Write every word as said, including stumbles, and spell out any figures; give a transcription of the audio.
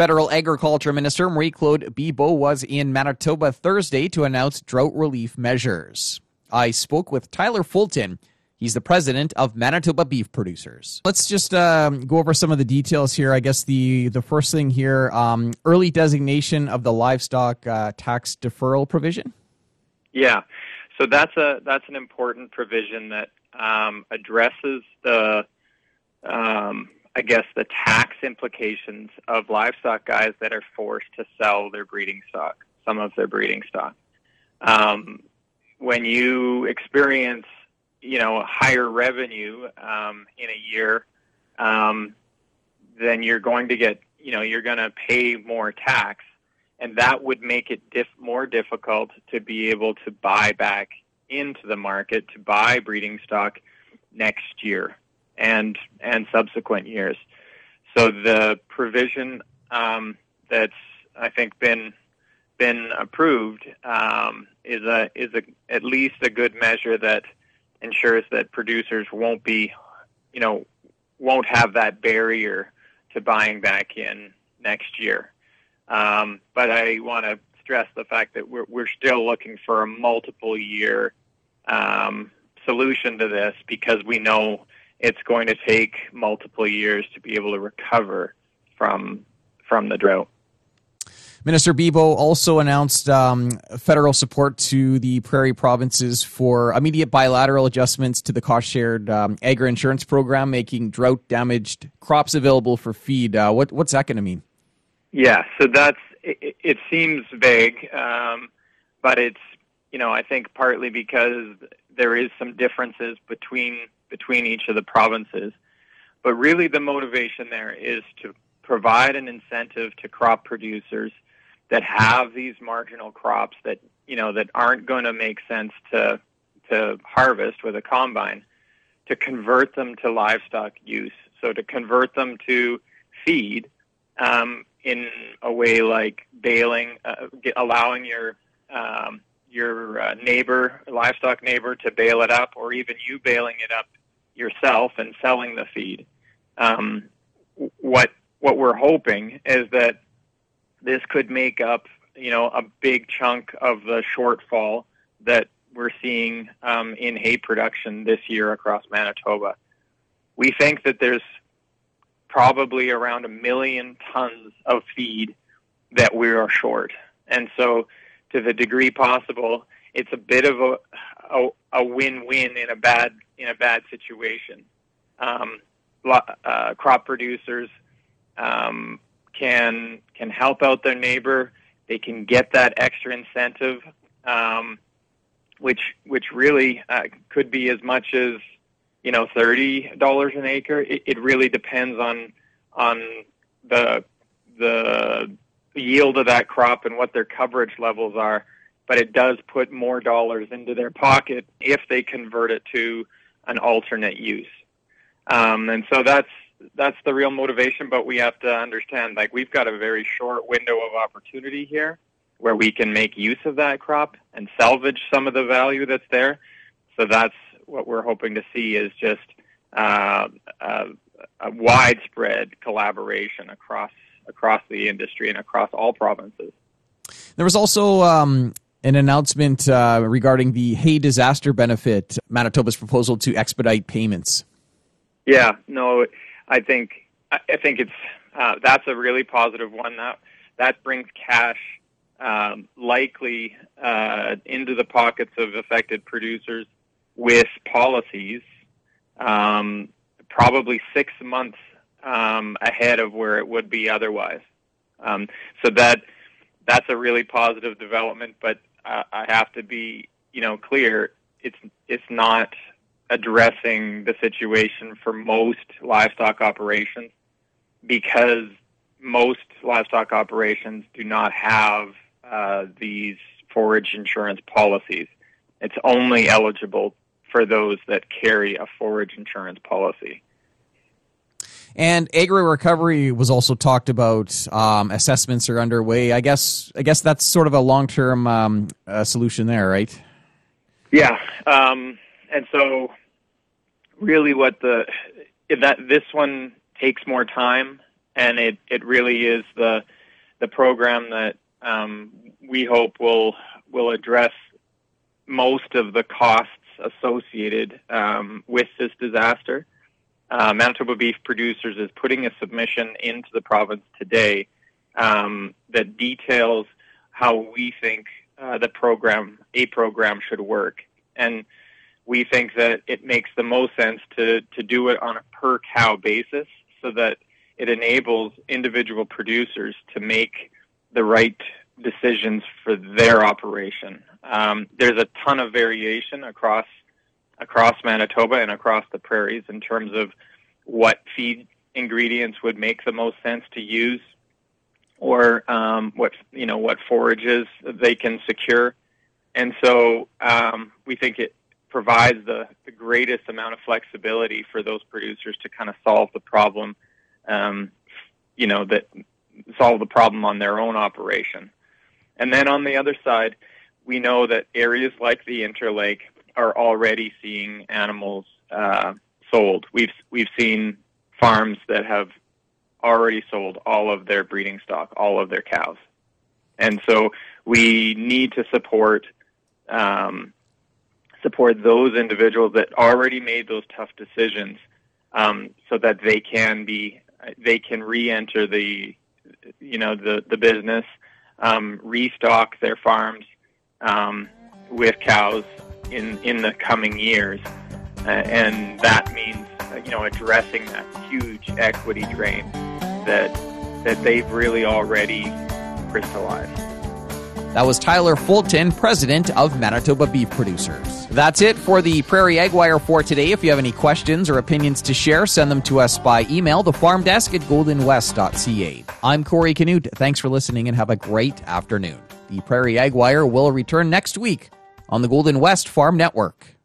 Federal Agriculture Minister Marie-Claude Bibeau was in Manitoba Thursday to announce drought relief measures. I spoke with Tyler Fulton. He's the president of Manitoba Beef Producers. Let's just um, go over some of the details here. I guess the, the first thing here, um, early designation of the livestock uh, tax deferral provision. Yeah, so that's a that's an important provision that um, addresses the um, I guess the tax implications of livestock guys that are forced to sell their breeding stock, some of their breeding stock. Um, when you experience, you know, higher revenue um, in a year, um, then you're going to get, you know, you're going to pay more tax. And that would make it diff- more difficult to be able to buy back into the market, to buy breeding stock next year and and subsequent years. So the provision um, that's I think been been approved um, is a is a at least a good measure that ensures that producers won't be, you know, won't have that barrier to buying back in next year. Um, but I want to stress the fact that we're, we're still looking for a multiple-year um, solution to this, because we know it's going to take multiple years to be able to recover from from the drought. Minister Bibeau also announced um, federal support to the Prairie provinces for immediate bilateral adjustments to the cost-shared um, agri-insurance program, making drought-damaged crops available for feed. Uh, what, what's that going to mean? Yeah, so that's, it, it seems vague, um, but it's, you know, I think partly because there is some differences between between each of the provinces. But really the motivation there is to provide an incentive to crop producers that have these marginal crops that, you know, that aren't going to make sense to to harvest with a combine, to convert them to livestock use. So to convert them to feed, um, in a way like baling, uh, get, allowing your um, your uh, neighbor, livestock neighbor, to bale it up, or even you baling it up yourself and selling the feed. Um, what what we're hoping is that this could make up, you know, a big chunk of the shortfall that we're seeing um, in hay production this year across Manitoba. We think that there's probably around a million tons of feed that we are short. And so to the degree possible, it's a bit of a, a, a win-win in a bad, in a bad situation. Um, uh, crop producers um, can, can help out their neighbor. They can get that extra incentive, um, which, which really uh, could be as much as, you know, thirty dollars an acre. It, it really depends on on the the yield of that crop and what their coverage levels are. But it does put more dollars into their pocket if they convert it to an alternate use. Um, and so that's that's the real motivation. But we have to understand, like, we've got a very short window of opportunity here where we can make use of that crop and salvage some of the value that's there. So that's what we're hoping to see, is just uh, a, a widespread collaboration across across the industry and across all provinces. There was also um, an announcement uh, regarding the hay disaster benefit, Manitoba's proposal to expedite payments. Yeah, no, I think I think it's uh, that's a really positive one. That that brings cash um, likely uh, into the pockets of affected producers. With policies, um, probably six months um, ahead of where it would be otherwise. Um, so that that's a really positive development. But I, I have to be, you know, clear. It's it's not addressing the situation for most livestock operations, because most livestock operations do not have uh, these forage insurance policies. It's only eligible for those that carry a forage insurance policy. And AgriRecovery was also talked about. Um, assessments are underway. I guess I guess that's sort of a long-term um, uh, solution there, right? Yeah. Um, and so really what the that this one takes more time and it, it really is the the program that um, we hope will will address most of the costs associated um, with this disaster. Uh, Manitoba Beef Producers is putting a submission into the province today um, that details how we think uh, the program, a program, should work. And we think that it makes the most sense to, to do it on a per-cow basis so that it enables individual producers to make the right decisions for their operation. Um, there's a ton of variation across across Manitoba and across the prairies in terms of what feed ingredients would make the most sense to use, or um, what you know what forages they can secure. And so um, we think it provides the, the greatest amount of flexibility for those producers to kind of solve the problem, um, you know, that solve the problem on their own operation. And then on the other side, we know that areas like the Interlake are already seeing animals uh, sold. We've we've seen farms that have already sold all of their breeding stock, all of their cows, and so we need to support um, support those individuals that already made those tough decisions, um, so that they can be they can re-enter the you know the the business, um, restock their farms um, with cows in in the coming years, uh, and that means uh, you know addressing that huge equity drain that that they've really already crystallized. That was Tyler Fulton, president of Manitoba Beef Producers. That's it for the Prairie Eggwire for today. If you have any questions or opinions to share, send them to us by email, the farm desk at golden west dot c a. I'm Corey Canood. Thanks for listening and have a great afternoon. The Prairie Eggwire will return next week on the Golden West Farm Network.